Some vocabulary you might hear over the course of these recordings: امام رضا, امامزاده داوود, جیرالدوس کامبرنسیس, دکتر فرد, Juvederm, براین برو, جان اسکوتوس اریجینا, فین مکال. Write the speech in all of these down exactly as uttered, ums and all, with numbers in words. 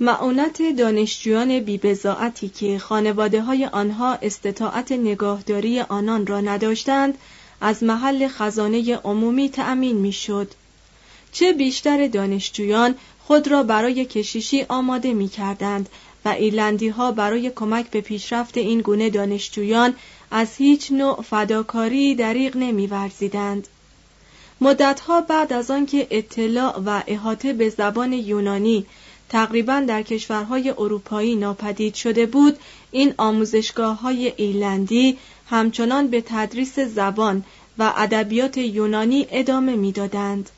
معونت دانشجویان بی‌بضاعتی که خانواده‌های آنها استطاعت نگاهداری آنان را نداشتند از محل خزانه عمومی تأمین می‌شد. چه بیشتر دانشجویان خود را برای کشیشی آماده می‌کردند و ایرلندی‌ها برای کمک به پیشرفت این گونه دانشجویان از هیچ نوع فداکاری دریغ نمی‌ورزیدند. مدت‌ها بعد از آنکه اطلاع و احاطه به زبان یونانی تقریباً در کشورهای اروپایی ناپدید شده بود، این آموزشگاه‌های ایرلندی همچنان به تدریس زبان و ادبیات یونانی ادامه می‌دادند.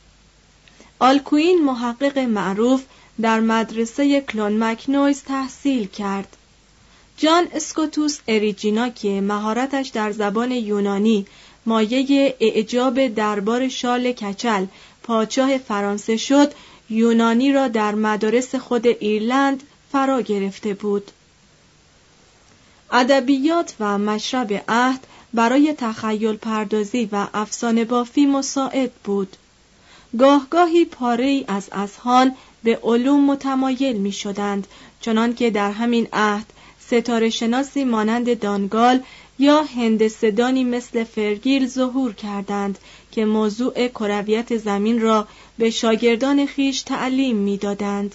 آلکوین، محقق معروف، در مدرسه کلون مکنویز تحصیل کرد. جان اسکوتوس اریجینا که مهارتش در زبان یونانی مایه اعجاب دربار شارل کچل پادشاه فرانسه شد، یونانی را در مدارس خود ایرلند فرا گرفته بود. ادبیات و مشرب عهد برای تخیل پردازی و افسانه بافی مساعد بود. گاهگاهی پاره‌ای از اذهان به علوم متمایل می شدند، چنان که در همین عهد ستاره شناسی مانند دانگال یا هندسه‌دانی مثل فرگیل ظهور کردند که موضوع کرویت زمین را به شاگردان خیش تعلیم می‌دادند.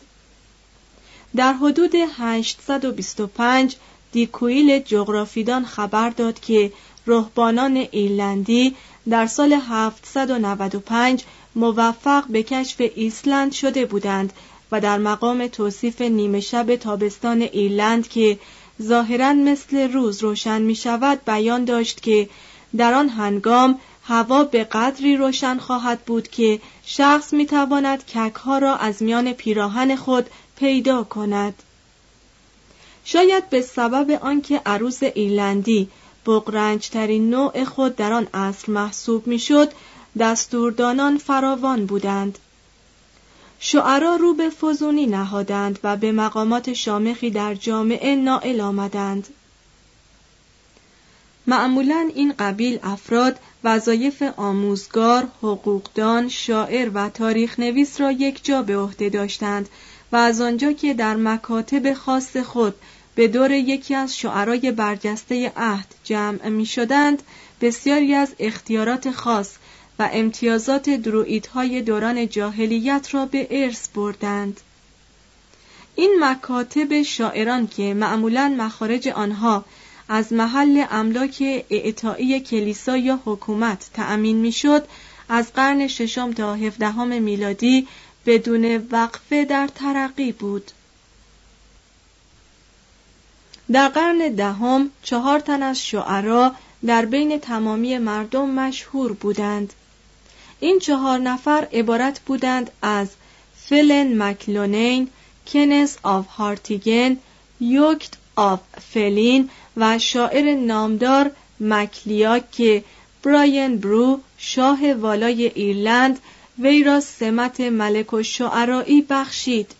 در حدود هشتصد و بیست و پنج دیکویل جغرافیدان خبر داد که رهبانان ایرلندی در سال هفتصد و نود و پنج موفق به کشف ایسلند شده بودند و در مقام توصیف نیمه شب تابستان ایرلند که ظاهراً مثل روز روشن می شود بیان داشت که در آن هنگام هوا به قدری روشن خواهد بود که شخص می تواند ککها را از میان پیراهن خود پیدا کند. شاید به سبب آنکه عروس ایرلندی بغرنج ترین نوع خود در آن عصر محسوب می شد، دستوردانان فراوان بودند. شعرا رو به فزونی نهادند و به مقامات شامخی در جامعه نائل آمدند. معمولاً این قبیل افراد وظایف آموزگار، حقوقدان، شاعر و تاریخ نویس را یک جا به عهده داشتند و از آنجا که در مکاتب خاص خود به دور یکی از شعرای برجسته عهد جمع می شدند، بسیاری از اختیارات خاص و امتیازات دروئیدهای دوران جاهلیت را به ارث بردند. این مکاتب شاعران که معمولاً مخارج آنها از محل املاک اعطایی کلیسا یا حکومت تأمین میشد، از قرن ششم تا هفدهم میلادی بدون وقفه در ترقی بود. در قرن دهم چهار تن از شعرا در بین تمامی مردم مشهور بودند. این چهار نفر عبارت بودند از فلن مکلونین، کنس آف هارتیگن، یوکت آف فلین و شاعر نامدار مکلیا که براین برو شاه والای ایرلند وی را سمت ملک و شعرائی بخشید.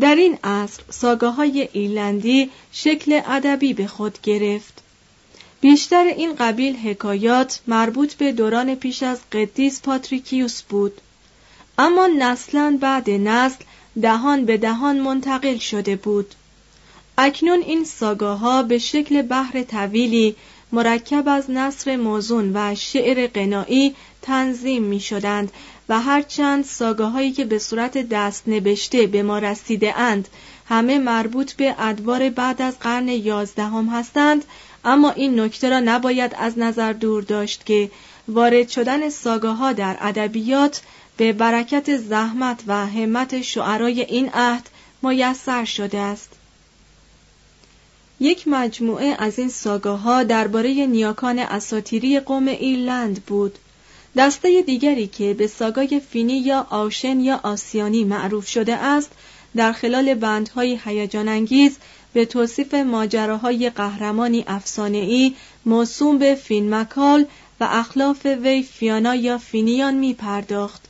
در این عصر ساگاهای ایرلندی شکل ادبی به خود گرفت. بیشتر این قبیل حکایات مربوط به دوران پیش از قدیس پاتریکیوس بود، اما نسلاً بعد نسل دهان به دهان منتقل شده بود. اکنون این ساگاها به شکل بحر طویلی مرکب از نثر موزون و شعر غنایی تنظیم می شدند و هرچند ساگاهایی که به صورت دست نبشته به ما رسیده اند همه مربوط به ادوار بعد از قرن یازدهم هستند، اما این نکته را نباید از نظر دور داشت که وارد شدن ساگاها در ادبیات به برکت زحمت و همت شعرای این عهد میسر شده است. یک مجموعه از این ساگاها درباره نیاکان اساطیری قوم ایرلند بود. دسته دیگری که به ساگای فینی یا آوشن یا آسیانی معروف شده است، در خلال بندهای هیجان انگیز به توصیف ماجراهای قهرمانی افسانه‌ای موسوم به فین مکال و اخلاف وی فیانا یا فینیان می پرداخت.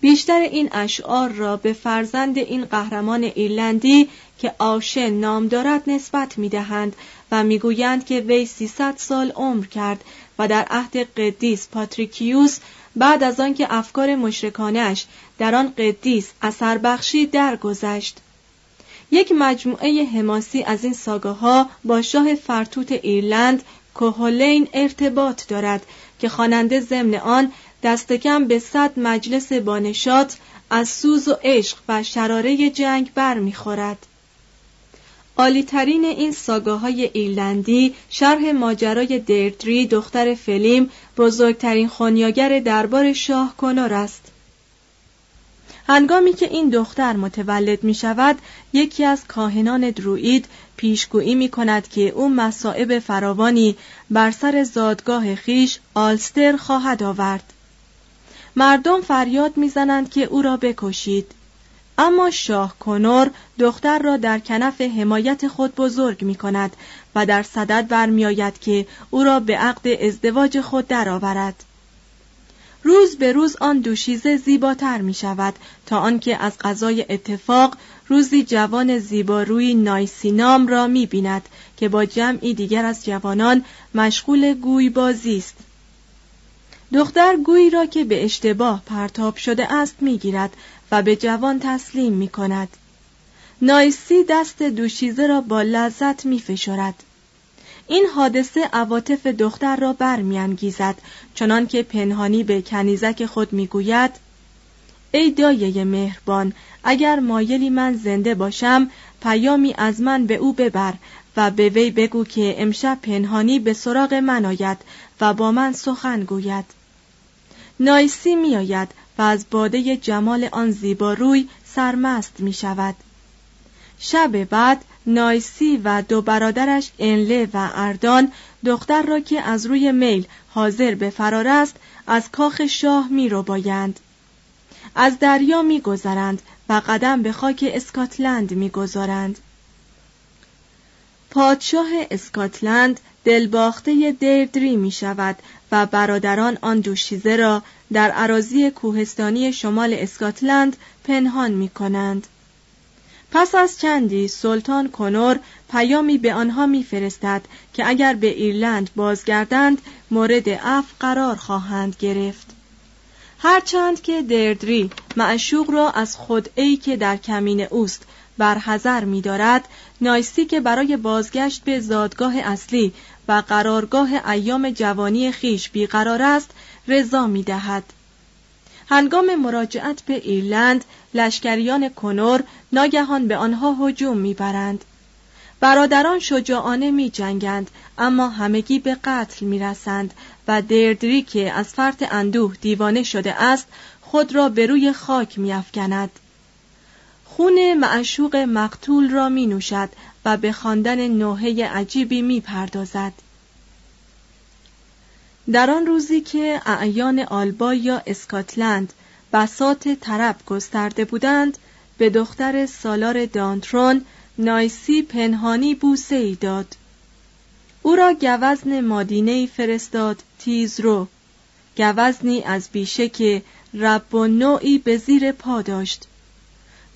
بیشتر این اشعار را به فرزند این قهرمان ایرلندی که آوشن نام دارد نسبت می دهند و می گویند که وی سیصد سال عمر کرد و در عهد قدیس پاتریکیوس بعد از آن که افکار مشرکانش در آن قدیس اثر بخشی درگذشت. یک مجموعه حماسی از این ساگاها با شاه فرتوت ایرلند کوهولین ارتباط دارد که خواننده ضمن آن دست کم به صد مجلس بانشات از سوز و عشق و شراره جنگ بر می‌خورد. عالی‌ترین این ساگاهای ایرلندی شرح ماجرای دردری دختر فلیم، بزرگترین خونیاگر دربار شاه کنور است. هنگامی که این دختر متولد می شود، یکی از کاهنان دروئید پیشگویی می کند که او مصائب فراوانی بر سر زادگاه خیش آلستر خواهد آورد. مردم فریاد می زنند که او را بکشید، اما شاه کنور دختر را در کنف حمایت خود بزرگ می کند و در صدد برمی آید که او را به عقد ازدواج خود درآورد. روز به روز آن دوشیزه زیباتر می شود تا آنکه از قضای اتفاق روزی جوان زیباروی نایسینام را می بیند که با جمعی دیگر از جوانان مشغول گوی بازی است. دختر گویی را که به اشتباه پرتاب شده است می گیرد و به جوان تسلیم می کند. نایسی دست دوشیزه را با لذت می فشارد. این حادثه عواطف دختر را برمی‌انگیزد، چنان که پنهانی به کنیزک خود می‌گوید: ای دایه مهربان، اگر مایلی من زنده باشم پیامی از من به او ببر و به وی بگو که امشب پنهانی به سراغ من آید و با من سخن گوید. نایسی می‌آید و از باده جمال آن زیباروی سرمست می‌شود. شب بعد نایسی و دو برادرش انله و اردان دختر را که از روی میل حاضر به فرار است از کاخ شاه می رو بایند. از دریا می گذرند و قدم به خاک اسکاتلند می گذارند. پادشاه اسکاتلند دلباخته دردری می شود و برادران آن دوشیزه را در اراضی کوهستانی شمال اسکاتلند پنهان می کنند. پس از چندی سلطان کنور پیامی به آنها میفرستد که اگر به ایرلند بازگردند مورد عفو قرار خواهند گرفت. هرچند که دردری معشوق را از خدعه‌ای که در کمین اوست برحذر می دارد، نایسی که برای بازگشت به زادگاه اصلی و قرارگاه ایام جوانی خیش بیقرار است رضا می دهد. هنگام مراجعت به ایرلند، لشکریان کنور ناگهان به آنها هجوم می برند. برادران شجاعانه می جنگند، اما همگی به قتل می رسند و دردری که از فرط اندوه دیوانه شده است خود را به روی خاک می افکند. خون معشوق مقتول را می نوشد و به خواندن نوحه عجیبی می پردازد. در آن روزی که اعیان آلبا یا اسکاتلند بساط طرب گسترده بودند، به دختر سالار دانترون نایسی پنهانی بوسه ای داد. او را گوزن مادینه‌ای فرستاد تیز رو، گوزنی از بیشه که رب و نوعی به زیر پا داشت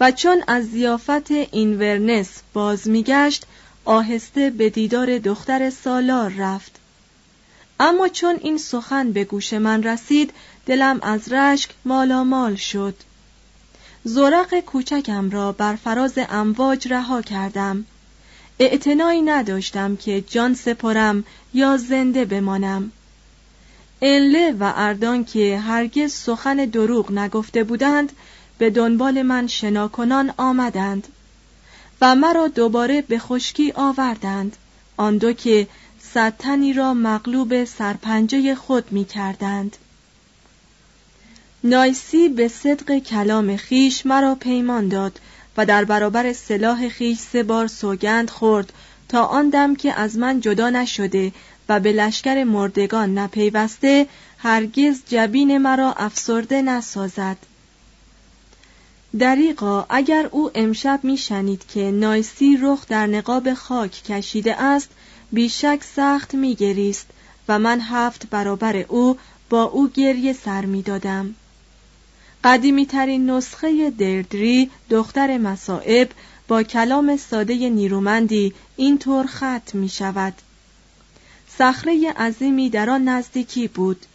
و چون از ضیافت اینورنس باز میگشت آهسته به دیدار دختر سالار رفت. اما چون این سخن به گوش من رسید دلم از رشک مالامال شد. زورق کوچکم را بر فراز امواج رها کردم. اعتنایی نداشتم که جان سپرم یا زنده بمانم. اله و اردان که هرگز سخن دروغ نگفته بودند به دنبال من شناکنان آمدند و مرا دوباره به خشکی آوردند، آن دو که ستنی را مغلوب سرپنجه خود می کردند. نایسی به صدق کلام خیش مرا پیمان داد و در برابر سلاح خیش سه بار سوگند خورد تا آن دم که از من جدا نشده و به لشکر مردگان نپیوسته هرگز جبین مرا افسرده نسازد. دریغا اگر او امشب می شنید که نایسی رخ در نقاب خاک کشیده است بیشک سخت می گریست و من هفت برابر او با او گریه سر می دادم. قدیمی ترین نسخه دردری دختر مصائب با کلام ساده نیرومندی اینطور ختم می شود. صخره عظیمی در آن نزدیکی بود.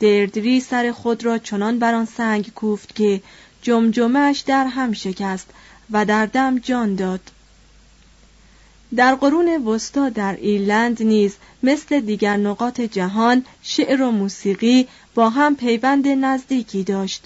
دردری سر خود را چنان بر آن سنگ کوفت که جمجمه‌اش در هم شکست و در دم جان داد. در قرون وسطا در ایرلند نیز مثل دیگر نقاط جهان شعر و موسیقی با هم پیوند نزدیکی داشت.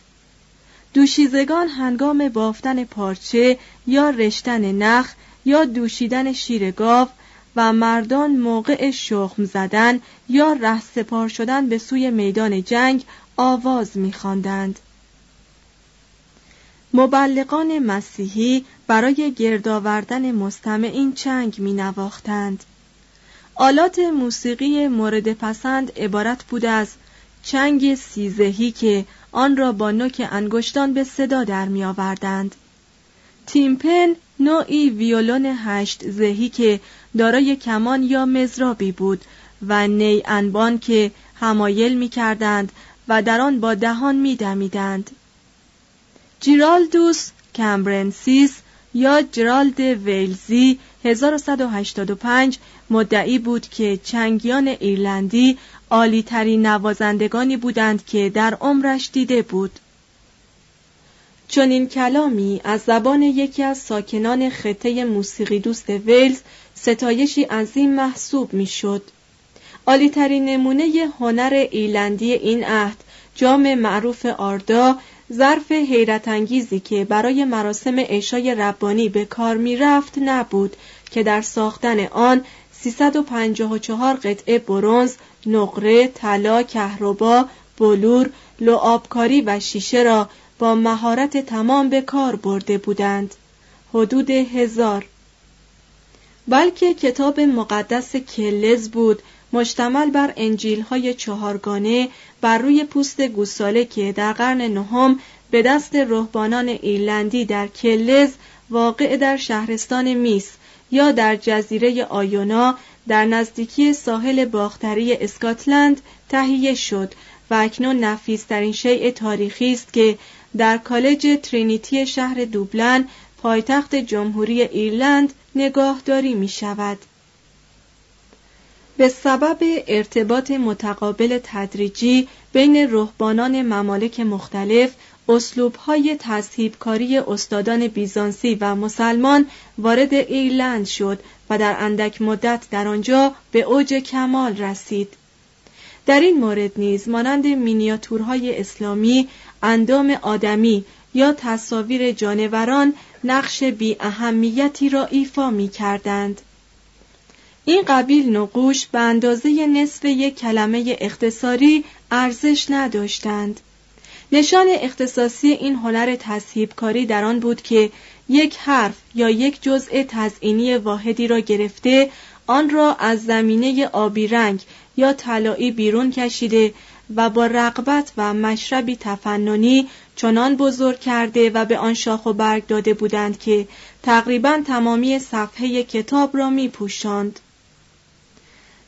دوشیزگان هنگام بافتن پارچه یا رشتن نخ یا دوشیدن شیر گاو و مردان موقع شخم زدن یا رهسپار شدن به سوی میدان جنگ آواز می‌خواندند. مبلغان مسیحی برای گردآوردن مستمعین چنگ می نواختند. آلات موسیقی مورد پسند عبارت بود از چنگ سیزهی که آن را با نوک انگشتان به صدا در می آوردند. تیمپن نوعی ویولون هشت زهی که دارای کمان یا مزرابی بود و نی انبان که همایل می کردند و در آن با دهان می دمیدند. جیرالدوس کامبرنسیس یا جرالد ویلزی هزار و صد و هشتاد و پنج مدعی بود که چنگیان ایرلندی عالی‌ترین نوازندگانی بودند که در عمرش دیده بود. چون این کلامی از زبان یکی از ساکنان خطه موسیقی دوست ویلز ستایشی عظیم محسوب می‌شد. عالی‌ترین نمونه هنر ایرلندی این عهد جام معروف آردا، ظرف حیرت انگیزی که برای مراسم عشای ربانی به کار می رفت نبود که در ساختن آن سیصد و پنجاه و چهار قطعه برنز، نقره، طلا، کهربا، بلور، لعابکاری و شیشه را با مهارت تمام به کار برده بودند، حدود هزار. بلکه کتاب مقدس کلز بود مشتمل بر انجیل‌های چهارگانه بر روی پوست گوساله که در قرن نهم به دست رهبانان ایرلندی در کلز واقع در شهرستان میس یا در جزیره آیونا در نزدیکی ساحل باختری اسکاتلند تهیه شد و اکنون نفیس‌ترین شیء تاریخی است که در کالج ترینیتی شهر دوبلن پایتخت جمهوری ایرلند نگاهداری می شود. به سبب ارتباط متقابل تدریجی بین رهبانان ممالک مختلف، اسلوب‌های تصحیب‌کاری استادان بیزانسی و مسلمان وارد ایرلند شد و در اندک مدت در آنجا به اوج کمال رسید. در این مورد نیز مانند مینیاتورهای اسلامی، اندام آدمی یا تصاویر جانوران نقش بی اهمیتی را ایفا می کردند. این قبیل نقوش به اندازه نصف یک کلمه اختصاری ارزش نداشتند. نشان اختصاصی این هنر تصحیب‌کاری در آن بود که یک حرف یا یک جزء تزئینی واحدی را گرفته، آن را از زمینه آبی رنگ یا طلایی بیرون کشیده و با رغبت و مشربی تفننی چنان بزرگ کرده و به آن شاخ و برگ داده بودند که تقریباً تمامی صفحه کتاب را می پوشاند.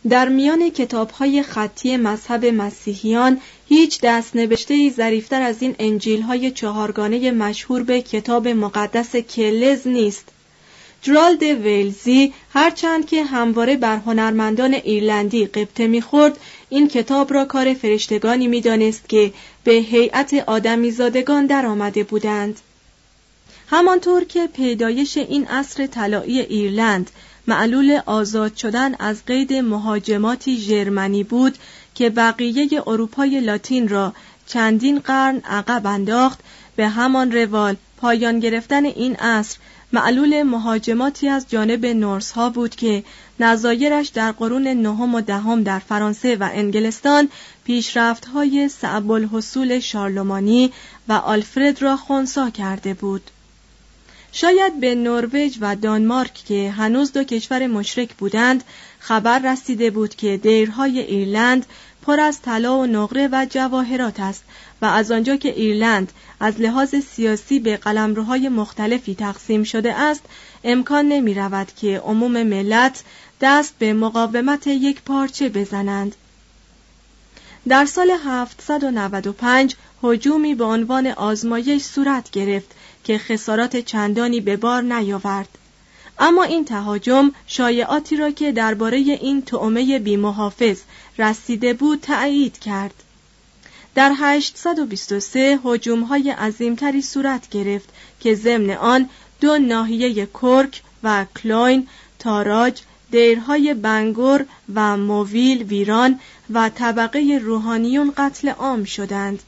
در میان کتاب‌های خطی مذهب مسیحیان هیچ دست‌نوشته‌ای ظریف‌تر از این انجیل‌های چهارگانه مشهور به کتاب مقدس کلز نیست. جرالد ویلزی هرچند که همواره بر هنرمندان ایرلندی قبطه می‌خورد، این کتاب را کار فرشتگانی می‌دانست که به هیئت آدمیزادگان درآمده بودند. همانطور که پیدایش این عصر طلایی ایرلند معلول آزاد شدن از قید مهاجماتی ژرمنی بود که بقیه اروپای لاتین را چندین قرن عقب انداخت، به همان روال پایان گرفتن این عصر معلول مهاجماتی از جانب نورس ها بود که نظایرش در قرون نهم و دهم در فرانسه و انگلستان پیشرفت های صعب الحصول شارلمانی و آلفرد را خنثی کرده بود. شاید به نروژ و دانمارک که هنوز دو کشور مشرک بودند خبر رسیده بود که دیرهای ایرلند پر از طلا و نقره و جواهرات است و از آنجا که ایرلند از لحاظ سیاسی به قلمروهای مختلفی تقسیم شده است، امکان نمی رود که عموم ملت دست به مقاومت یک پارچه بزنند. در سال هفتصد و نود و پنج هجومی به عنوان آزمایش صورت گرفت که خسارات چندانی به بار نیاورد، اما این تهاجم شایعاتی را که درباره این طعمه بی‌محافظ رسیده بود تأیید کرد. در هشتصد و بیست و سه هجوم‌های عظیمتری صورت گرفت که ضمن آن دو ناحیه کرک و کلاین، تاراج، دیرهای بنگور و موویل ویران و طبقه روحانیون قتل عام شدند.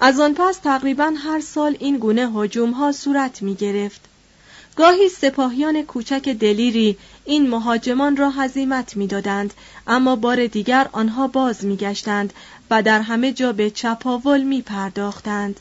از آن پس تقریباً هر سال این گونه هجوم‌ها صورت می‌گرفت. گاهی سپاهیان کوچک دلیری این مهاجمان را هزیمت می‌دادند، اما بار دیگر آنها باز می‌گشتند و در همه جا به چپاول می‌پرداختند.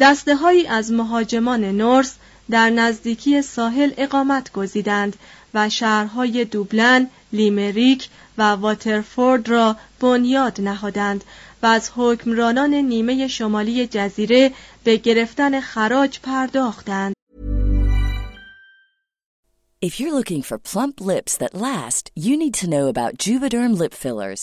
دسته‌هایی از مهاجمان نورس در نزدیکی ساحل اقامت گزیدند و شهرهای دوبلن، لیمریک و واترفورد را بنیاد نهادند و از حکمرانان نیمه شمالی جزیره به گرفتن خراج پرداختند. If you're looking for plump lips that last, you need to know about Juvederm lip fillers.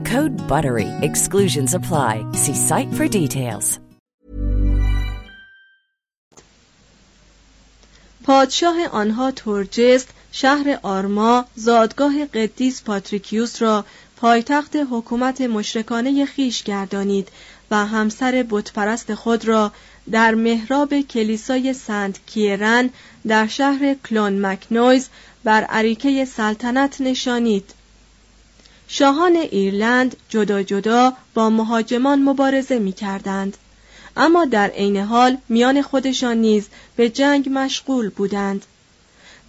Code BUTTERY. Exclusions apply. See site for details. پادشاه آنها ترجست، شهر آرما، زادگاه قدیس پاتریکیوس را پایتخت حکومت مشرکانه خویش گردانید و همسر بتپرست خود را در محراب کلیسای سنت کیرن در شهر کلون مکنویز بر اریکه سلطنت نشانید. شاهان ایرلند جدا جدا با مهاجمان مبارزه می کردند، اما در عین حال میان خودشان نیز به جنگ مشغول بودند.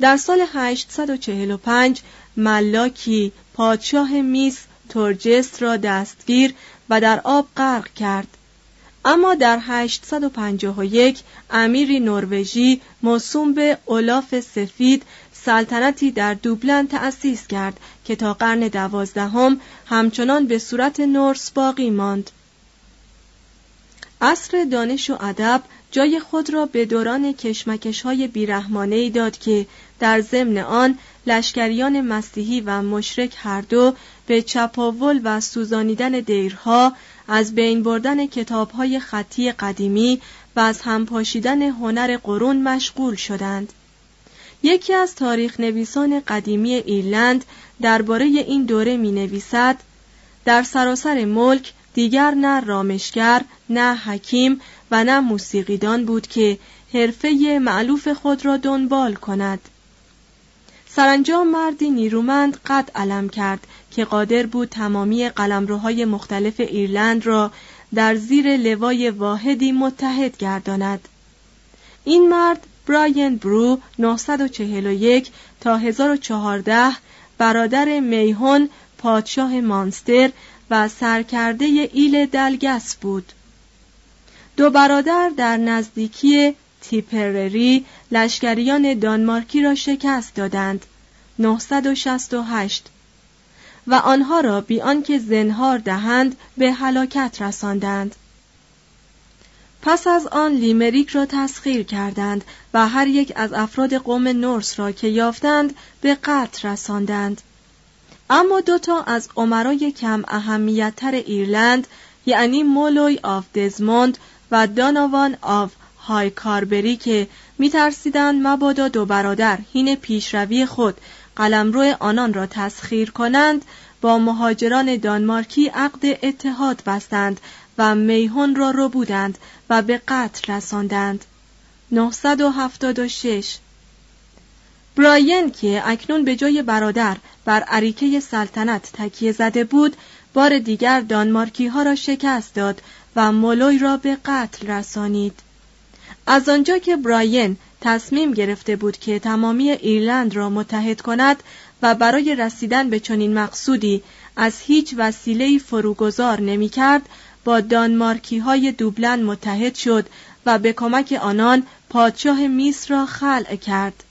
در سال هشتصد و چهل و پنج ملاکی پادشاه میس ترجست را دستگیر و در آب غرق کرد، اما در هشتصد و پنجاه و یک امیری نروژی موسوم به اولاف سفید سلطنتی در دوبلن تأسیس کرد که تا قرن دوازدهم همچنان به صورت نورس باقی ماند. عصر دانش و ادب جای خود را به دوران کشمکش‌های بی‌رحمانه‌ای داد که در ضمن آن لشکریان مسیحی و مشرک هر دو به چپاول و سوزانیدن دیرها، از بین بردن کتاب‌های خطی قدیمی و از هم پاشیدن هنر قرون مشغول شدند. یکی از تاریخ نویسان قدیمی ایرلند درباره این دوره می‌نویسد: در سراسر ملک دیگر نه رامشگر، نه حکیم و نه موسیقیدان بود که حرفه مألوف خود را دنبال کند. سرانجام مردی نیرومند قد علم کرد که قادر بود تمامی قلمروهای مختلف ایرلند را در زیر لوای واحدی متحد گرداند. این مرد براین برو نهصد و چهل و یک تا هزار و چهارده برادر میهن پادشاه مانستر و سرکرده ایل دلگس بود. دو برادر در نزدیکی تیپرری لشکریان دانمارکی را شکست دادند نهصد و شصت و هشت و آنها را بی آنکه زنهار دهند به هلاکت رساندند. پس از آن لیمریک را تسخیر کردند و هر یک از افراد قوم نورس را که یافتند به قتل رساندند. اما دوتا از امرای کم اهمیت تر ایرلند، یعنی مولوی آف دزموند و داناوان آف های کاربری، که می ترسیدند مبادا دو برادر هین پیشروی خود قلمرو آنان را تسخیر کنند، با مهاجران دانمارکی عقد اتحاد بستند و میهن را ربودند و به قتل رساندند. نهصد و هفتاد و شش براین که اکنون به جای برادر بر اریکه سلطنت تکیه زده بود، بار دیگر دانمارکی ها را شکست داد و مولوی را به قتل رسانید. از آنجا که براین تصمیم گرفته بود که تمامی ایرلند را متحد کند و برای رسیدن به چنین مقصودی از هیچ وسیله‌ای فروگذار نمی‌کرد، با دانمارکی های دوبلن متحد شد و به کمک آنان پادشاه میس را خلع کرد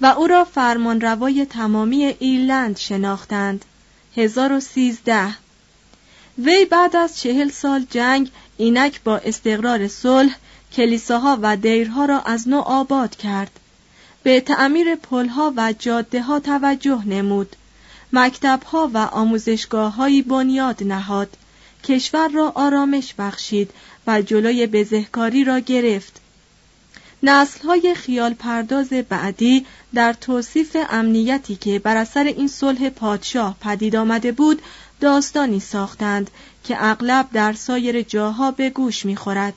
و او را فرمانروای تمامی ایرلند شناختند. هزار و سیزده وی بعد از چهل سال جنگ اینک با استقرار صلح کلیساها و دیرها را از نو آباد کرد، به تعمیر پلها و جاده ها توجه نمود، مکتبها و آموزشگاه هایی بنیاد نهاد، کشور را آرامش بخشید و جلوی بزهکاری را گرفت. نسل‌های خیال پرداز بعدی در توصیف امنیتی که بر اثر این صلح پادشاه پدید آمده بود داستانی ساختند که اغلب در سایر جاها به گوش می‌خورد،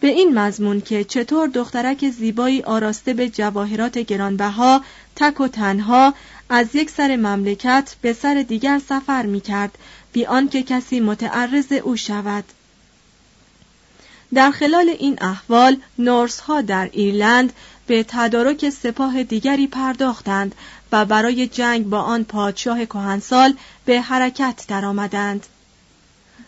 به این مضمون که چطور دخترک زیبایی آراسته به جواهرات گرانبها تک و تنها از یک سر مملکت به سر دیگر سفر می‌کرد بی آنکه کسی متعرض او شود. در خلال این احوال نورس‌ها در ایرلند به تدارک سپاه دیگری پرداختند و برای جنگ با آن پادشاه کهنسال به حرکت درآمدند.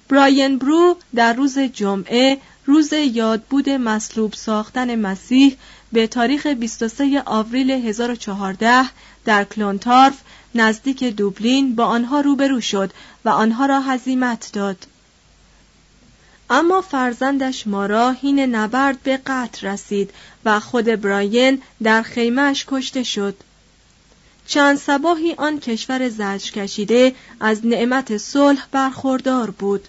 براین برو در روز جمعه، روز یادبود مصلوب ساختن مسیح، به تاریخ بیست و سوم آوریل هزار و چهارصد و چهارده در کلونتارف نزدیک دوبلین با آنها روبرو شد و آنها را هزیمت داد. اما فرزندش مارا هین نبرد به قتل رسید و خود براین در خیمه‌اش کشته شد. چند صباحی آن کشور زجر کشیده از نعمت صلح برخوردار بود.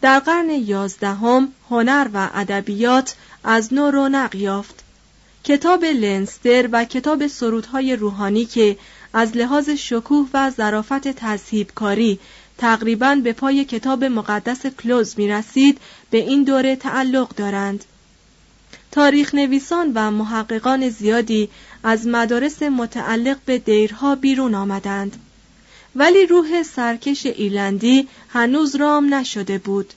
در قرن یازدهم هنر و ادبیات از نو رونق یافت. کتاب لنستر و کتاب سرودهای روحانی که از لحاظ شکوه و ظرافت تذهیبکاری تقریباً به پای کتاب مقدس کلوز می رسید، به این دوره تعلق دارند. تاریخ نویسان و محققان زیادی از مدارس متعلق به دیرها بیرون آمدند، ولی روح سرکش ایرلندی هنوز رام نشده بود.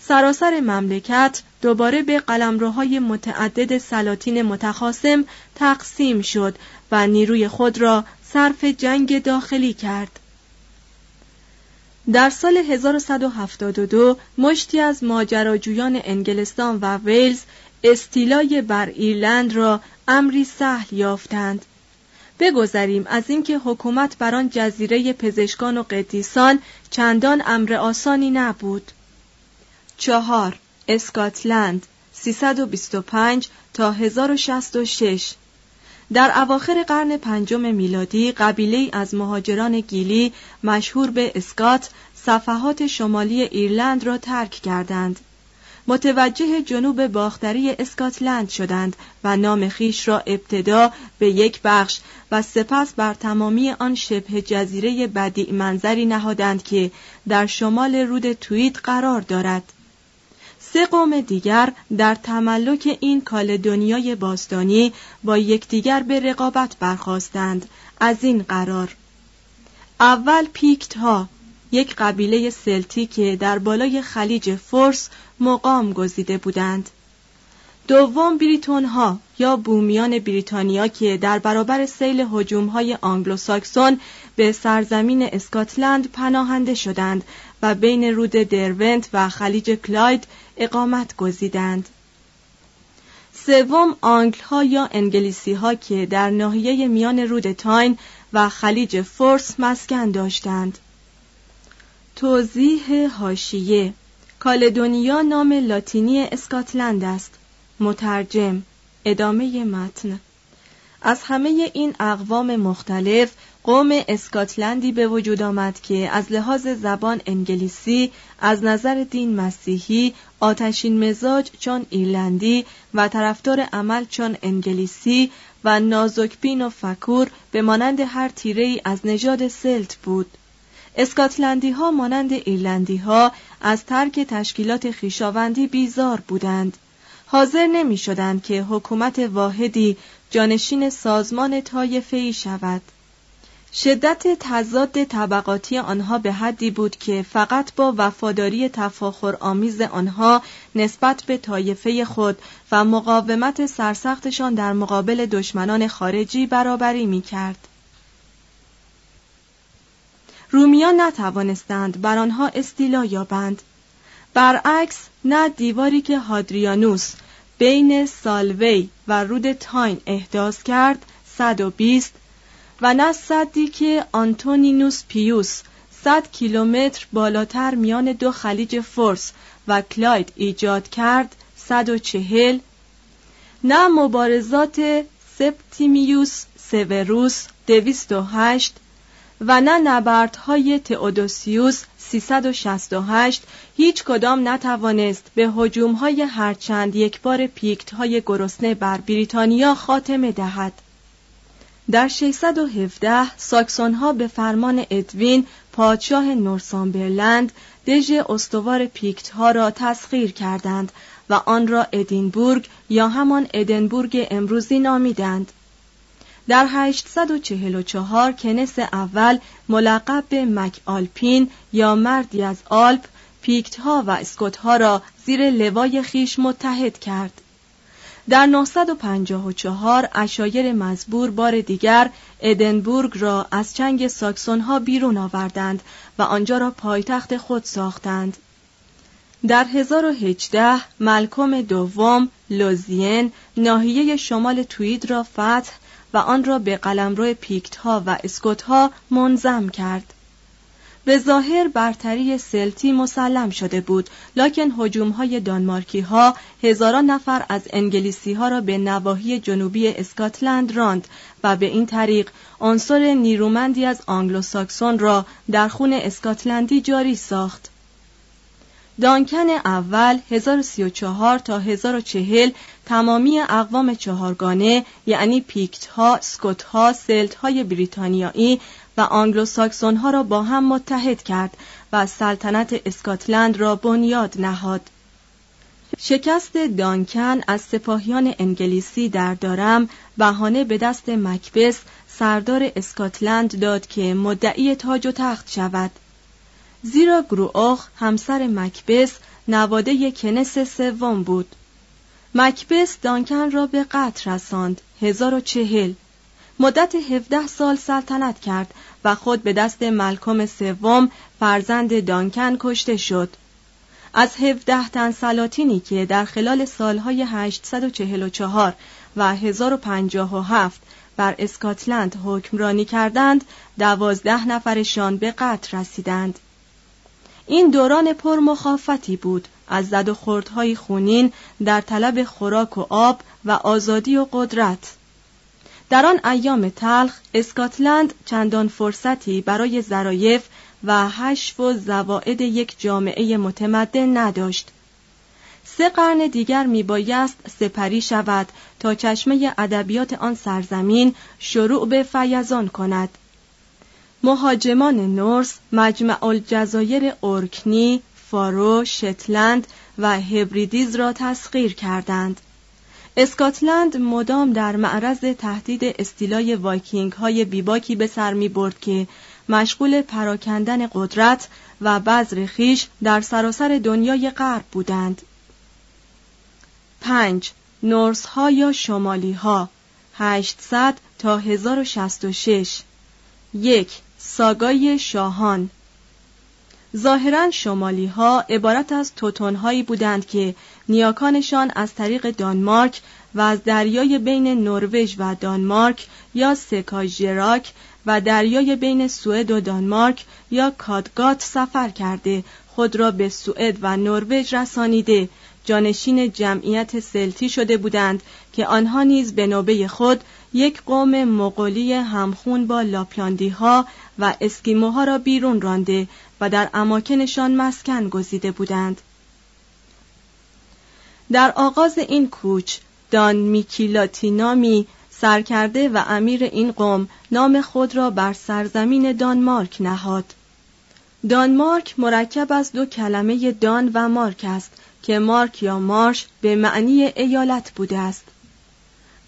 سراسر مملکت دوباره به قلمروهای متعدد سلاطین متخاصم تقسیم شد و نیروی خود را صرف جنگ داخلی کرد. در سال هزار و صد و هفتاد و دو مشتی از ماجراجویان انگلستان و ویلز استیلای بر ایرلند را امری سهل یافتند. بگذریم از اینکه حکومت بر آن جزیره پزشکان و قدیسان چندان امر آسانی نبود. چهار. اسکاتلند سیصد و بیست و پنج تا هزار و شصت و شش. در اواخر قرن پنجم میلادی قبیله از مهاجران گیلی مشهور به اسکات صفحات شمالی ایرلند را ترک کردند. متوجه جنوب باختری اسکاتلند شدند و نام خیش را ابتدا به یک بخش و سپس بر تمامی آن شبه جزیره بدیع منظری نهادند که در شمال رود توییت قرار دارد. سه قوم دیگر در تملک این کالدونیای باستانی با یکدیگر به رقابت برخاستند. از این قرار اول پیکت ها، یک قبیله سلتی که در بالای خلیج فورس مقام گزیده بودند. دوم بریتون ها یا بومیان بریتانیا که در برابر سیل هجوم های آنگلوساکسون به سرزمین اسکاتلند پناهنده شدند و بین رود درونت و خلیج کلاید اقامت گزیدند. سوم آنگل ها یا انگلیسی ها که در ناحیه میان رود تاین و خلیج فورس مسکن داشتند. توضیح حاشیه: کالدونیا نام لاتینی اسکاتلند است. مترجم. ادامه متن. از همه این اقوام مختلف قوم اسکاتلندی به وجود آمد که از لحاظ زبان انگلیسی، از نظر دین مسیحی، آتشین مزاج چون ایرلندی و طرفدار عمل چون انگلیسی و نازکبین و فکور به مانند هر تیره‌ای از نژاد سلت بود. اسکاتلندی ها مانند ایرلندی ها از ترک تشکیلات خویشاوندی بیزار بودند. حاضر نمی شدند که حکومت واحدی جانشین سازمان طایفه‌ای شود. شدت تضاد طبقاتی آنها به حدی بود که فقط با وفاداری تفاخرآمیز آنها نسبت به طایفه خود و مقاومت سرسختشان در مقابل دشمنان خارجی برابری می کرد. رومیان نتوانستند بر آنها استیلا یابند. برعکس، نه دیواری که هادریانوس بین سالوی و رود تاین احداث کرد صد و بیست و نه سدی که آنتونینوس پیوس صد کیلومتر بالاتر میان دو خلیج فورس و کلاید ایجاد کرد صد و چهل، نه مبارزات سپتیمیوس سوروس دویست و هشت و نه نبردهای تئودوسیوس سیصد و شصت و هشت هیچ کدام نتوانست به هجوم‌های هرچند یک بار پیکت‌های گرسنه بر بریتانیا خاتمه دهد. در ششصد و هفده ساکسون‌ها به فرمان ادوین پادشاه نورسامبرلند دژ استوار پیکت‌ها را تسخیر کردند و آن را ادینبورگ یا همان ادنبورگ امروزی نامیدند. در هشتصد و چهل و چهار کنس اول ملقب به مک آلپین یا مردی از آلپ پیکت‌ها و اسکوت‌ها را زیر لوای خیش متحد کرد. در نهصد و پنجاه و چهار عشایر مزبور بار دیگر ادنبورگ را از چنگ ساکسون‌ها بیرون آوردند و آنجا را پایتخت خود ساختند. در هزار و هجده ملکم دوم لوزین ناحیه شمال توید را فتح و آن را به قلمرو پیکت‌ها و اسکوت‌ها منضم کرد. به ظاهر برتری سلتی مسلم شده بود، لکن هجوم‌های دانمارکی‌ها هزاران نفر از انگلیسی‌ها را به نواحی جنوبی اسکاتلند راند و به این طریق عنصر نیرومندی از آنگلوساکسون را در خون اسکاتلندی جاری ساخت. دانکن اول هزار و سی و چهار تا هزار و چهل تمامی اقوام چهارگانه یعنی پیکت‌ها، اسکوت‌ها، سلت‌های بریتانیایی و آنگلوساکسون‌ها را با هم متحد کرد و سلطنت اسکاتلند را بنیاد نهاد. شکست دانکن از سپاهیان انگلیسی در دارم بهانه به دست مکبث سردار اسکاتلند داد که مدعی تاج و تخت شود. زیرا گروآخ همسر مکبث نواده کنس سوم بود. مکبث دانکن را به قتل رساند. هزار و چهل مدت هفده سال سلطنت کرد و خود به دست ملکم سوم فرزند دانکن کشته شد. از هفده تن سلاطینی که در خلال سالهای هشتصد و چهل و چهار و هزار و پنجاه و هفت بر اسکاتلند حکمرانی کردند، دوازده نفرشان به قتل رسیدند. این دوران پر مخافتی بود، از زد و خوردهای خونین در طلب خوراک و آب و آزادی و قدرت. در آن ایام تلخ اسکاتلند چندان فرصتی برای ظرایف و حشو و زوائد یک جامعه متمدن نداشت. سه قرن دیگر میبایست سپری شود تا چشمه ادبیات آن سرزمین شروع به فیضان کند. مهاجمان نورس مجمع الجزایر اورکنی، فارو، شتلند و هبریدیز را تسخیر کردند. اسکاتلند مدام در معرض تهدید استیلای وایکینگ های بیباکی به سر می برد که مشغول پراکندن قدرت و بذر خویش در سراسر دنیای غرب بودند. پنج نورس ها یا شمالی ها هشتصد تا هزار و شصت و شش. یک ساگای شاهان. ظاهراً شمالی‌ها عبارت از توتون‌هایی بودند که نیاکانشان از طریق دانمارک و از دریای بین نروژ و دانمارک یا سکاجراک و دریای بین سوئد و دانمارک یا کادگات سفر کرده، خود را به سوئد و نروژ رسانیده، جانشین جمعیت سلتی شده بودند که آنها نیز به نوبه خود یک قوم مغولی همخون با لاپلاندی‌ها و اسکیموها را بیرون رانده و در اماکنشان مسکن گزیده بودند. در آغاز این کوچ دان میکیلاتینامی سرکرده و امیر این قوم نام خود را بر سرزمین دانمارک نهاد. دانمارک مرکب از دو کلمه دان و مارک است که مارک یا مارش به معنی ایالت بوده است.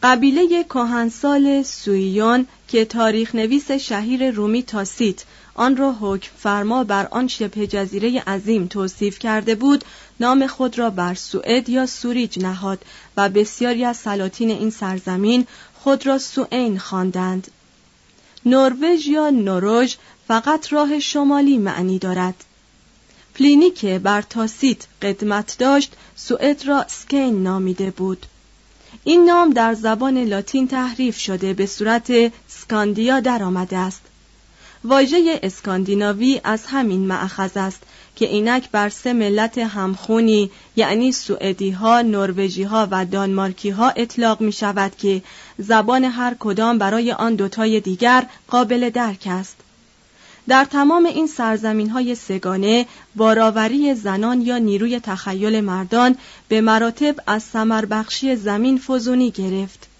قبیله کهنسال سویون که تاریخ نویس شهیر رومی تاسیت آن را حکم فرما بر آن شبه جزیره عظیم توصیف کرده بود، نام خود را بر سوئد یا سوریج نهاد و بسیاری از سلاطین این سرزمین خود را سوئین خواندند. نروژ یا نروژ فقط راه شمالی معنی دارد. پلینی که بر تاسیت قدمت داشت سوئد را سکین نامیده بود. این نام در زبان لاتین تحریف شده به صورت سکاندیا در آمده است. واژه اسکاندیناوی از همین مأخذ است که اینک بر سه ملت همخونی یعنی سوئدی‌ها، نروژی‌ها و دانمارکی‌ها اطلاق می‌شود که زبان هر کدام برای آن دوتای دیگر قابل درک است. در تمام این سرزمین‌های سگانه باراوری زنان یا نیروی تخیل مردان به مراتب از ثمربخشی زمین فزونی گرفت.